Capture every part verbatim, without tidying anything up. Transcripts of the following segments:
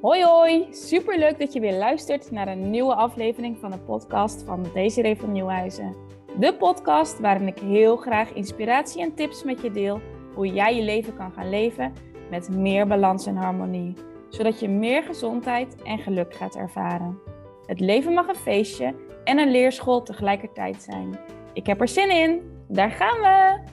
Hoi hoi, super leuk dat je weer luistert naar een nieuwe aflevering van de podcast van Desiré van Nieuwenhuizen. De podcast waarin ik heel graag inspiratie en tips met je deel hoe jij je leven kan gaan leven met meer balans en harmonie. Zodat je meer gezondheid en geluk gaat ervaren. Het leven mag een feestje en een leerschool tegelijkertijd zijn. Ik heb er zin in, daar gaan we!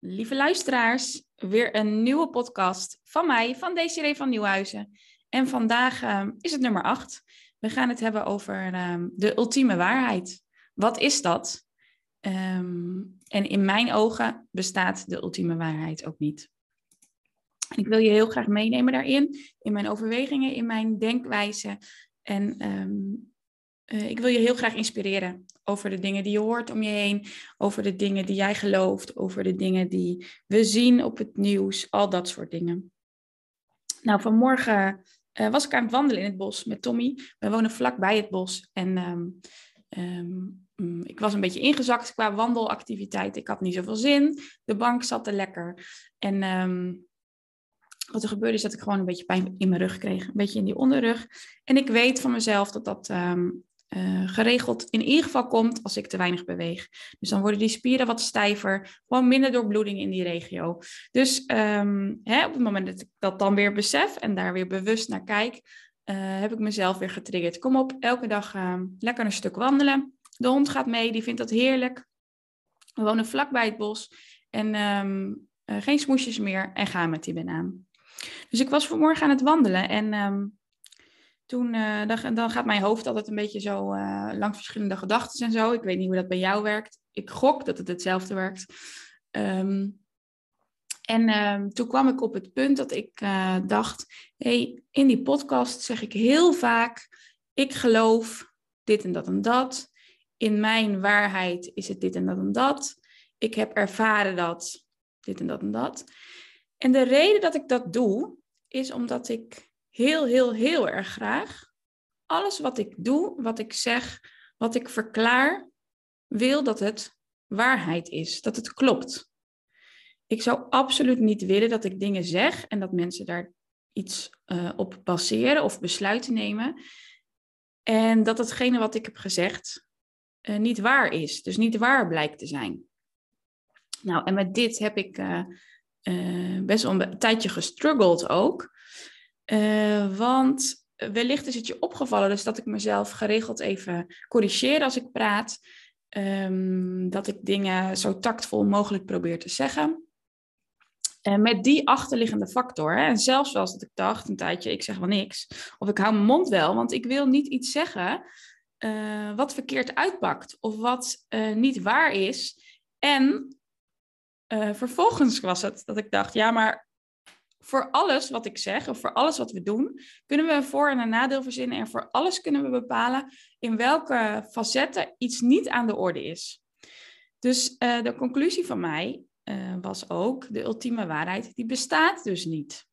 Lieve luisteraars, weer een nieuwe podcast van mij, van Desiré van Nieuwenhuizen. En vandaag uh, is het nummer acht. We gaan het hebben over uh, de ultieme waarheid. Wat is dat? Um, en in mijn ogen bestaat de ultieme waarheid ook niet. Ik wil je heel graag meenemen daarin, in mijn overwegingen, in mijn denkwijze. En um, uh, ik wil je heel graag inspireren over de dingen die je hoort om je heen, over de dingen die jij gelooft, over de dingen die we zien op het nieuws, al dat soort dingen. Nou, vanmorgen uh, was ik aan het wandelen in het bos met Tommy. We wonen vlakbij het bos en um, um, ik was een beetje ingezakt qua wandelactiviteit. Ik had niet zoveel zin, de bank zat te lekker en... Um, Wat er gebeurde is dat ik gewoon een beetje pijn in mijn rug kreeg. Een beetje in die onderrug. En ik weet van mezelf dat dat um, uh, geregeld in ieder geval komt als ik te weinig beweeg. Dus dan worden die spieren wat stijver. Gewoon minder doorbloeding in die regio. Dus um, hè, op het moment dat ik dat dan weer besef en daar weer bewust naar kijk, uh, heb ik mezelf weer getriggerd. Kom op, elke dag uh, lekker een stuk wandelen. De hond gaat mee, die vindt dat heerlijk. We wonen vlak bij het bos. En um, uh, geen smoesjes meer en ga met die banaan. Dus ik was vanmorgen aan het wandelen en um, toen, uh, dan, dan gaat mijn hoofd altijd een beetje zo uh, langs verschillende gedachten en zo. Ik weet niet hoe dat bij jou werkt. Ik gok dat het hetzelfde werkt. Um, en um, toen kwam ik op het punt dat ik uh, dacht, hey, in die podcast zeg ik heel vaak, ik geloof dit en dat en dat. In mijn waarheid is het dit en dat en dat. Ik heb ervaren dat, dit en dat en dat. En de reden dat ik dat doe, is omdat ik heel, heel, heel erg graag alles wat ik doe, wat ik zeg, wat ik verklaar, wil dat het waarheid is, dat het klopt. Ik zou absoluut niet willen dat ik dingen zeg en dat mensen daar iets uh, op baseren of besluiten nemen. En dat hetgene wat ik heb gezegd uh, niet waar is, dus niet waar blijkt te zijn. Nou, en met dit heb ik... Uh, Uh, best wel een tijdje gestruggeld ook. Uh, want wellicht is het je opgevallen, dus dat ik mezelf geregeld even corrigeer als ik praat. Um, dat ik dingen zo tactvol mogelijk probeer te zeggen. Uh, met die achterliggende factor. Hè, en zelfs zoals dat ik dacht, een tijdje, ik zeg wel niks. Of ik hou mijn mond wel, want ik wil niet iets zeggen uh, wat verkeerd uitpakt. Of wat uh, niet waar is. En... Uh, vervolgens was het dat ik dacht, ja, maar voor alles wat ik zeg of voor alles wat we doen, kunnen we een voor- en een nadeel verzinnen en voor alles kunnen we bepalen in welke facetten iets niet aan de orde is. Dus uh, de conclusie van mij uh, was ook, de ultieme waarheid, die bestaat dus niet.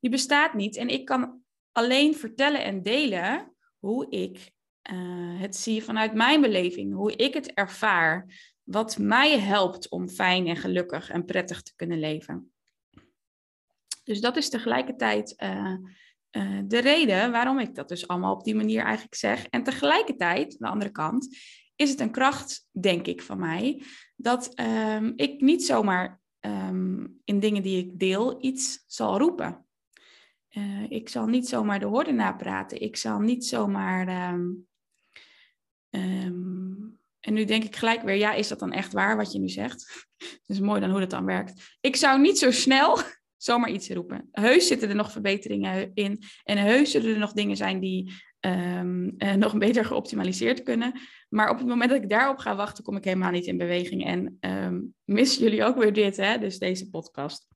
Die bestaat niet en ik kan alleen vertellen en delen hoe ik uh, het zie vanuit mijn beleving, hoe ik het ervaar. Wat mij helpt om fijn en gelukkig en prettig te kunnen leven. Dus dat is tegelijkertijd uh, uh, de reden waarom ik dat dus allemaal op die manier eigenlijk zeg. En tegelijkertijd, aan de andere kant, is het een kracht, denk ik, van mij. Dat um, ik niet zomaar um, in dingen die ik deel iets zal roepen. Uh, ik zal niet zomaar de horde napraten. Ik zal niet zomaar... Um, um, En nu denk ik gelijk weer, ja, is dat dan echt waar wat je nu zegt? Dat is mooi dan hoe dat dan werkt. Ik zou niet zo snel zomaar iets roepen. Heus zitten er nog verbeteringen in. En heus zullen er nog dingen zijn die um, uh, nog beter geoptimaliseerd kunnen. Maar op het moment dat ik daarop ga wachten, kom ik helemaal niet in beweging. En um, missen jullie ook weer dit, hè? Dus deze podcast.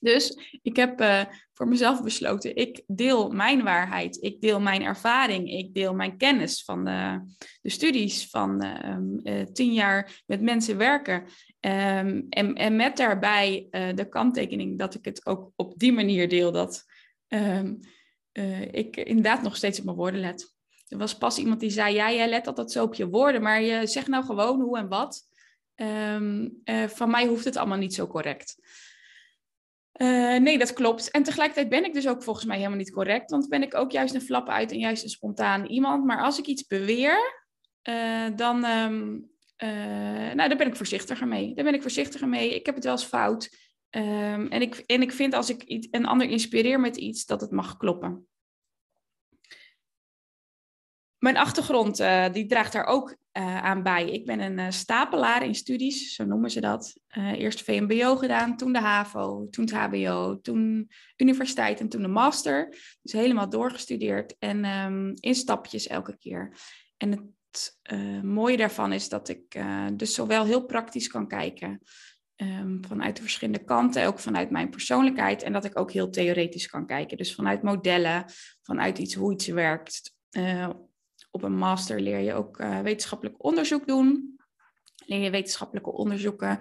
Dus ik heb uh, voor mezelf besloten, ik deel mijn waarheid, ik deel mijn ervaring, ik deel mijn kennis van de, de studies van um, uh, tien jaar met mensen werken. Um, en, en met daarbij uh, de kanttekening dat ik het ook op die manier deel, dat um, uh, ik inderdaad nog steeds op mijn woorden let. Er was pas iemand die zei, ja, jij let altijd zo op je woorden, maar je zegt nou gewoon hoe en wat. Um, uh, van mij hoeft het allemaal niet zo correct. Uh, nee, dat klopt. En tegelijkertijd ben ik dus ook volgens mij helemaal niet correct. Want ben ik ook juist een flap uit en juist een spontaan iemand. Maar als ik iets beweer, uh, dan, um, uh, nou, daar ben ik voorzichtiger mee. Daar ben ik voorzichtiger mee. Ik heb het wel eens fout. Um, en, ik, en ik vind als ik iets, een ander inspireer met iets, dat het mag kloppen. Mijn achtergrond, uh, die draagt daar ook uh, aan bij. Ik ben een uh, stapelaar in studies, zo noemen ze dat. Uh, eerst V M B O gedaan, toen de HAVO, toen het H B O, toen universiteit en toen de master. Dus helemaal doorgestudeerd en um, in stapjes elke keer. En het uh, mooie daarvan is dat ik uh, dus zowel heel praktisch kan kijken... Um, vanuit de verschillende kanten, ook vanuit mijn persoonlijkheid... en dat ik ook heel theoretisch kan kijken. Dus vanuit modellen, vanuit iets, hoe iets werkt... Uh, Op een master leer je ook uh, wetenschappelijk onderzoek doen. Leer je wetenschappelijke onderzoeken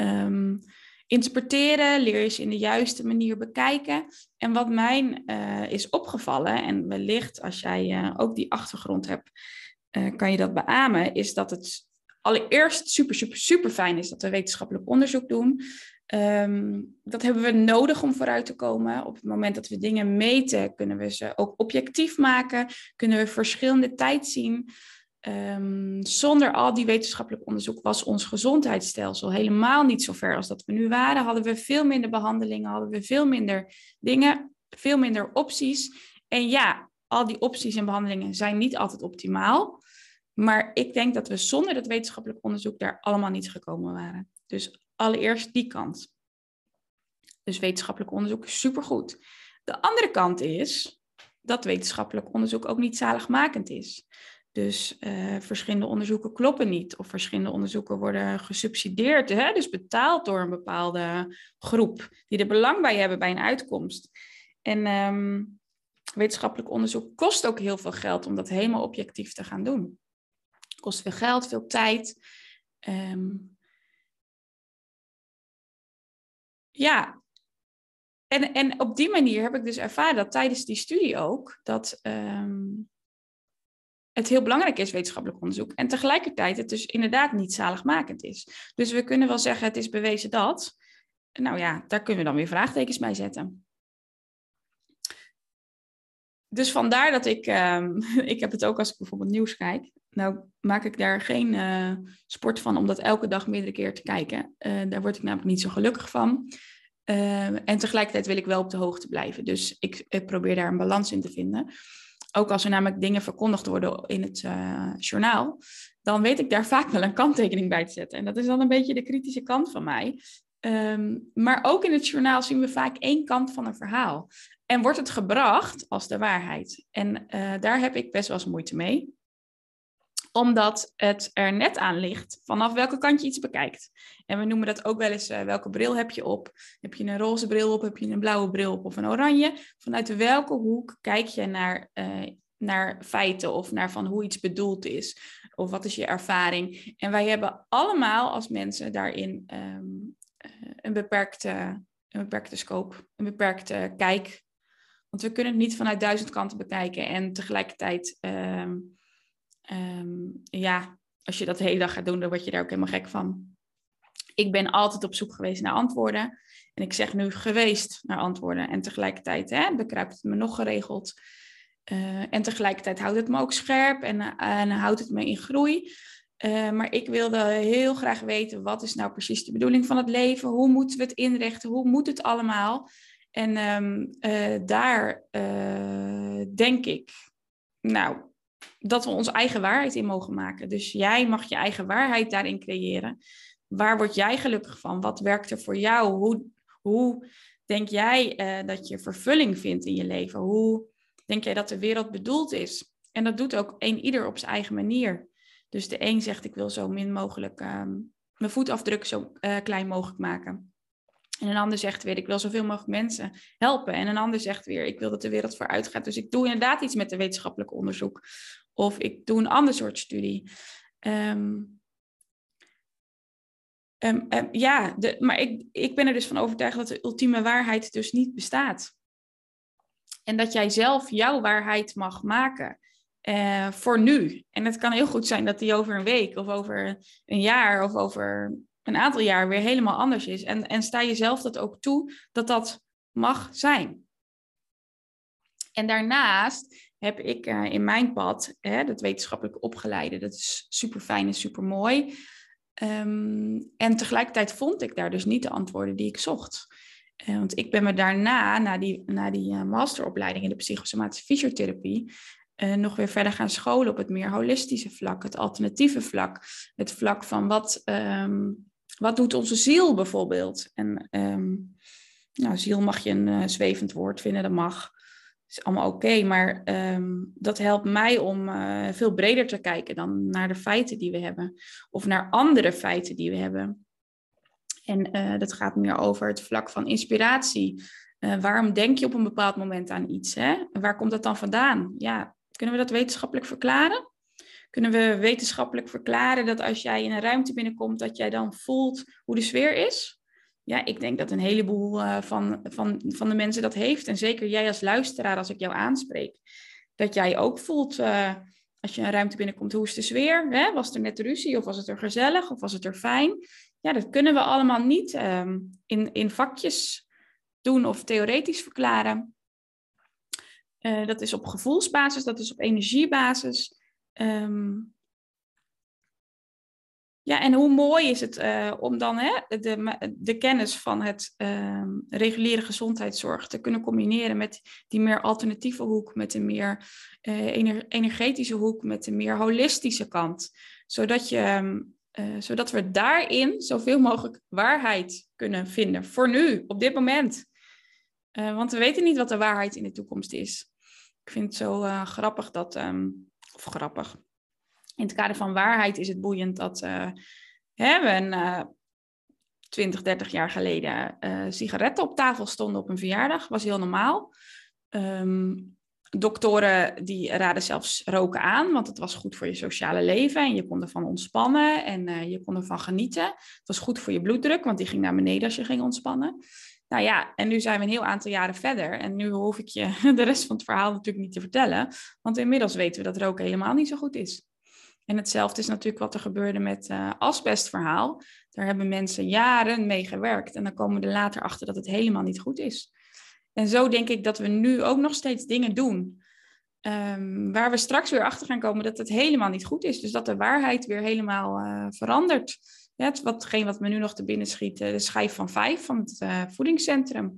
um, interpreteren. Leer je ze in de juiste manier bekijken. En wat mij uh, is opgevallen, en wellicht als jij uh, ook die achtergrond hebt, uh, kan je dat beamen, is dat het allereerst super, super, super fijn is dat we wetenschappelijk onderzoek doen. Um, dat hebben we nodig om vooruit te komen. Op het moment dat we dingen meten, kunnen we ze ook objectief maken. Kunnen we verschillende tijd zien. Um, zonder al die wetenschappelijk onderzoek was ons gezondheidsstelsel helemaal niet zo ver als dat we nu waren. Hadden we veel minder behandelingen, hadden we veel minder dingen, veel minder opties. En ja, al die opties en behandelingen zijn niet altijd optimaal. Maar ik denk dat we zonder dat wetenschappelijk onderzoek daar allemaal niet gekomen waren. Dus allereerst die kant. Dus wetenschappelijk onderzoek is supergoed. De andere kant is dat wetenschappelijk onderzoek ook niet zaligmakend is. Dus uh, verschillende onderzoeken kloppen niet. Of verschillende onderzoeken worden gesubsidieerd. Hè? Dus betaald door een bepaalde groep. Die er belang bij hebben bij een uitkomst. En um, wetenschappelijk onderzoek kost ook heel veel geld. Om dat helemaal objectief te gaan doen. Kost veel geld, veel tijd. Um, Ja, en, en op die manier heb ik dus ervaren dat tijdens die studie ook, dat um, het heel belangrijk is, wetenschappelijk onderzoek. En tegelijkertijd het dus inderdaad niet zaligmakend is. Dus we kunnen wel zeggen, het is bewezen dat. Nou ja, daar kunnen we dan weer vraagtekens bij zetten. Dus vandaar dat ik, um, ik heb het ook als ik bijvoorbeeld nieuws kijk. Nou maak ik daar geen uh, sport van om dat elke dag meerdere keer te kijken. Uh, daar word ik namelijk niet zo gelukkig van. Uh, en tegelijkertijd wil ik wel op de hoogte blijven. Dus ik, ik probeer daar een balans in te vinden. Ook als er namelijk dingen verkondigd worden in het uh, journaal. Dan weet ik daar vaak wel een kanttekening bij te zetten. En dat is dan een beetje de kritische kant van mij. Um, maar ook in het journaal zien we vaak één kant van een verhaal. En wordt het gebracht als de waarheid. En uh, daar heb ik best wel eens moeite mee. Omdat het er net aan ligt vanaf welke kant je iets bekijkt. En we noemen dat ook wel eens uh, welke bril heb je op. Heb je een roze bril op, heb je een blauwe bril op of een oranje? Vanuit welke hoek kijk je naar, uh, naar feiten of naar van hoe iets bedoeld is? Of wat is je ervaring? En wij hebben allemaal als mensen daarin um, een, beperkte, een beperkte scope, een beperkte kijk. Want we kunnen het niet vanuit duizend kanten bekijken en tegelijkertijd... Um, Um, ja, als je dat de hele dag gaat doen, dan word je daar ook helemaal gek van. Ik ben altijd op zoek geweest naar antwoorden. En ik zeg nu geweest naar antwoorden. En tegelijkertijd hè, bekruipt het me nog geregeld. Uh, en tegelijkertijd houdt het me ook scherp en, uh, en houdt het me in groei. Uh, maar ik wilde heel graag weten, wat is nou precies de bedoeling van het leven? Hoe moeten we het inrichten? Hoe moet het allemaal? En um, uh, daar uh, denk ik, nou... dat we onze eigen waarheid in mogen maken. Dus jij mag je eigen waarheid daarin creëren. Waar word jij gelukkig van? Wat werkt er voor jou? Hoe, hoe denk jij uh, dat je vervulling vindt in je leven? Hoe denk jij dat de wereld bedoeld is? En dat doet ook een ieder op zijn eigen manier. Dus de een zegt, ik wil zo min mogelijk uh, mijn voetafdruk zo uh, klein mogelijk maken. En een ander zegt weer, ik wil zoveel mogelijk mensen helpen. En een ander zegt weer, ik wil dat de wereld vooruit gaat. Dus ik doe inderdaad iets met de wetenschappelijk onderzoek. Of ik doe een ander soort studie. Um, um, um, ja, de, maar ik, ik ben er dus van overtuigd dat de ultieme waarheid dus niet bestaat. En dat jij zelf jouw waarheid mag maken. uh, voor nu. En het kan heel goed zijn dat die over een week of over een jaar of over een aantal jaar weer helemaal anders is. En, en sta jezelf dat ook toe dat dat mag zijn. En daarnaast heb ik uh, in mijn pad, hè, dat wetenschappelijk opgeleide, dat is super fijn en super mooi. Um, en tegelijkertijd vond ik daar dus niet de antwoorden die ik zocht. Uh, want ik ben me daarna, na die, na die uh, masteropleiding in de psychosomatische fysiotherapie, Uh, nog weer verder gaan scholen op het meer holistische vlak, het alternatieve vlak. Het vlak van wat, um, wat doet onze ziel bijvoorbeeld. En um, nou, ziel mag je een uh, zwevend woord vinden, dat mag. Is allemaal oké, okay, maar um, dat helpt mij om uh, veel breder te kijken dan naar de feiten die we hebben. Of naar andere feiten die we hebben. En uh, dat gaat meer over het vlak van inspiratie. Uh, waarom denk je op een bepaald moment aan iets? Hè? Waar komt dat dan vandaan? Ja, kunnen we dat wetenschappelijk verklaren? Kunnen we wetenschappelijk verklaren dat als jij in een ruimte binnenkomt, dat jij dan voelt hoe de sfeer is? Ja, ik denk dat een heleboel uh, van, van, van de mensen dat heeft. En zeker jij als luisteraar, als ik jou aanspreek, dat jij ook voelt, uh, als je een ruimte binnenkomt, hoe is de sfeer? Hè? Was er net ruzie of was het er gezellig of was het er fijn? Ja, dat kunnen we allemaal niet um, in, in vakjes doen of theoretisch verklaren. Uh, dat is op gevoelsbasis, dat is op energiebasis. Um, ja, en hoe mooi is het uh, om dan hè, de, de kennis van het uh, reguliere gezondheidszorg te kunnen combineren met die meer alternatieve hoek, met de meer uh, ener- energetische hoek, met de meer holistische kant. Zodat je... Um, Uh, zodat we daarin zoveel mogelijk waarheid kunnen vinden. Voor nu, op dit moment. Uh, want we weten niet wat de waarheid in de toekomst is. Ik vind het zo uh, grappig dat... Um, of grappig. In het kader van waarheid is het boeiend dat... Uh, hè, we een, uh, twintig, dertig jaar geleden... Uh, sigaretten op tafel stonden op een verjaardag. Was heel normaal. Um, Doktoren die raden zelfs roken aan, want het was goed voor je sociale leven en je kon ervan ontspannen en uh, je kon ervan genieten. Het was goed voor je bloeddruk, want die ging naar beneden als je ging ontspannen. Nou ja, en nu zijn we een heel aantal jaren verder en nu hoef ik je de rest van het verhaal natuurlijk niet te vertellen, want inmiddels weten we dat roken helemaal niet zo goed is. En hetzelfde is natuurlijk wat er gebeurde met het uh, asbestverhaal. Daar hebben mensen jaren mee gewerkt en dan komen we er later achter dat het helemaal niet goed is. En zo denk ik dat we nu ook nog steeds dingen doen. Um, waar we straks weer achter gaan komen dat het helemaal niet goed is. Dus dat de waarheid weer helemaal uh, verandert. Ja, het, watgeen wat me nu nog te binnen schiet. Uh, de schijf van vijf van het uh, voedingscentrum.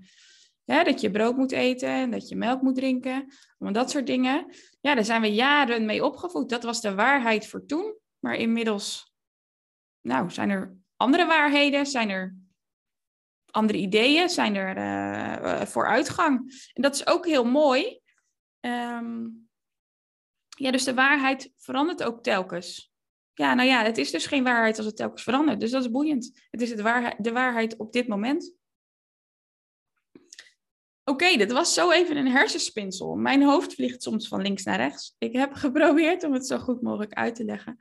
Ja, dat je brood moet eten en dat je melk moet drinken. Dat soort dingen. Ja, daar zijn we jaren mee opgevoed. Dat was de waarheid voor toen. Maar inmiddels nou, zijn er andere waarheden. Zijn er... andere ideeën, zijn er uh, vooruitgang. En dat is ook heel mooi. Um, ja, dus de waarheid verandert ook telkens. Ja, nou ja, het is dus geen waarheid als het telkens verandert. Dus dat is boeiend. Het is het waarheid, de waarheid op dit moment. Oké, okay, dit was zo even een hersenspinsel. Mijn hoofd vliegt soms van links naar rechts. Ik heb geprobeerd om het zo goed mogelijk uit te leggen.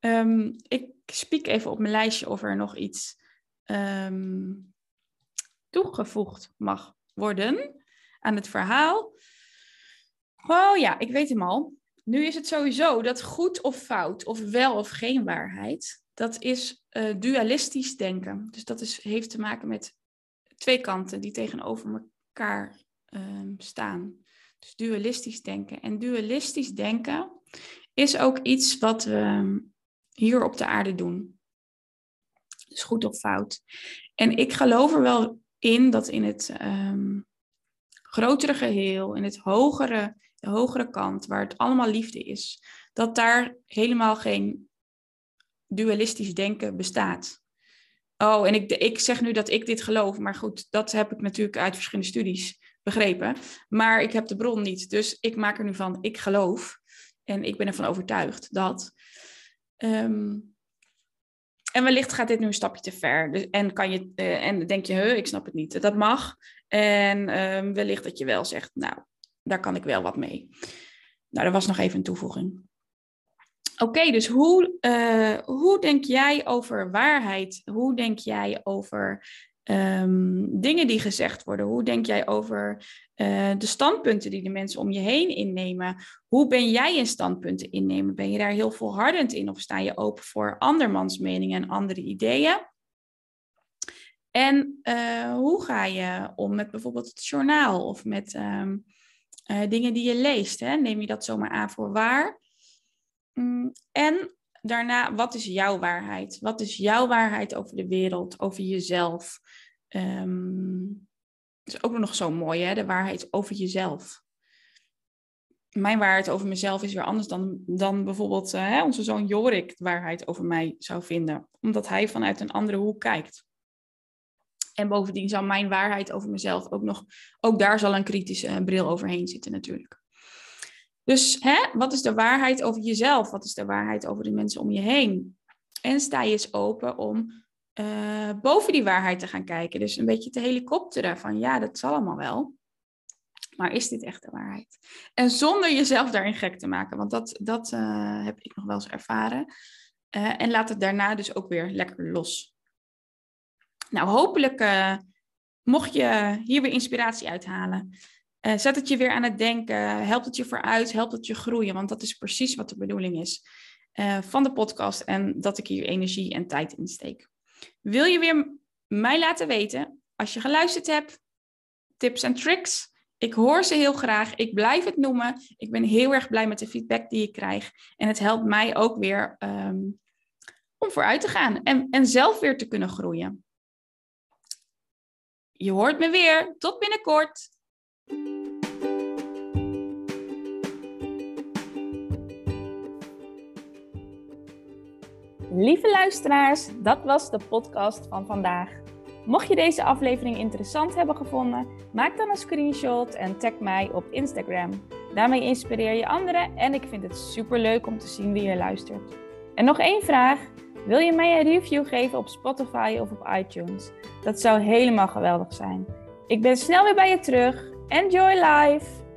Um, ik spiek even op mijn lijstje of er nog iets... Um, toegevoegd mag worden aan het verhaal. Oh ja, ik weet hem al. Nu is het sowieso dat goed of fout, of wel of geen waarheid, dat is uh, dualistisch denken. Dus dat is, heeft te maken met twee kanten die tegenover elkaar uh, staan. Dus dualistisch denken. En dualistisch denken is ook iets wat we hier op de aarde doen. Dus goed of fout. En ik geloof er wel in dat in het um, grotere geheel, in het hogere, de hogere kant, waar het allemaal liefde is, dat daar helemaal geen dualistisch denken bestaat. Oh, en ik, ik zeg nu dat ik dit geloof, maar goed, dat heb ik natuurlijk uit verschillende studies begrepen. Maar ik heb de bron niet, dus ik maak er nu van, ik geloof. En ik ben ervan overtuigd dat... Um, En wellicht gaat dit nu een stapje te ver. Dus, en, kan je, uh, en denk je, huh, ik snap het niet. Dat mag. En uh, wellicht dat je wel zegt, nou, daar kan ik wel wat mee. Nou, dat was nog even een toevoeging. Oké, okay, dus hoe, uh, hoe denk jij over waarheid? Hoe denk jij over um, dingen die gezegd worden? Hoe denk jij over uh, de standpunten die de mensen om je heen innemen? Hoe ben jij in standpunten innemen? Ben je daar heel volhardend in of sta je open voor andermans meningen en andere ideeën? En uh, hoe ga je om met bijvoorbeeld het journaal of met um, uh, dingen die je leest? Hè? Neem je dat zomaar aan voor waar? Mm, en daarna, wat is jouw waarheid? Wat is jouw waarheid over de wereld, over jezelf? Um, dat is ook nog zo mooi, hè? De waarheid over jezelf. Mijn waarheid over mezelf is weer anders dan, dan bijvoorbeeld uh, hè, onze zoon Jorik de waarheid over mij zou vinden. Omdat hij vanuit een andere hoek kijkt. En bovendien zal mijn waarheid over mezelf ook nog... Ook daar zal een kritische bril overheen zitten natuurlijk. Dus hè, wat is de waarheid over jezelf? Wat is de waarheid over de mensen om je heen? En sta je eens open om uh, boven die waarheid te gaan kijken. Dus een beetje te helikopteren van ja, dat zal allemaal wel. Maar is dit echt de waarheid? En zonder jezelf daarin gek te maken. Want dat, dat uh, heb ik nog wel eens ervaren. Uh, en laat het daarna dus ook weer lekker los. Nou, hopelijk uh, mocht je hier weer inspiratie uithalen. Uh, zet het je weer aan het denken, helpt het je vooruit, helpt het je groeien. Want dat is precies wat de bedoeling is uh, van de podcast en dat ik hier energie en tijd in steek. Wil je weer m- mij laten weten, als je geluisterd hebt, tips en tricks? Ik hoor ze heel graag, ik blijf het noemen. Ik ben heel erg blij met de feedback die ik krijg. En het helpt mij ook weer um, om vooruit te gaan en, en zelf weer te kunnen groeien. Je hoort me weer. Tot binnenkort. Lieve luisteraars, dat was de podcast van vandaag. Mocht je deze aflevering interessant hebben gevonden, maak dan een screenshot en tag mij op Instagram. Daarmee inspireer je anderen en ik vind het superleuk om te zien wie je luistert. En nog één vraag. Wil je mij een review geven op Spotify of op iTunes? Dat zou helemaal geweldig zijn. Ik ben snel weer bij je terug. Enjoy life!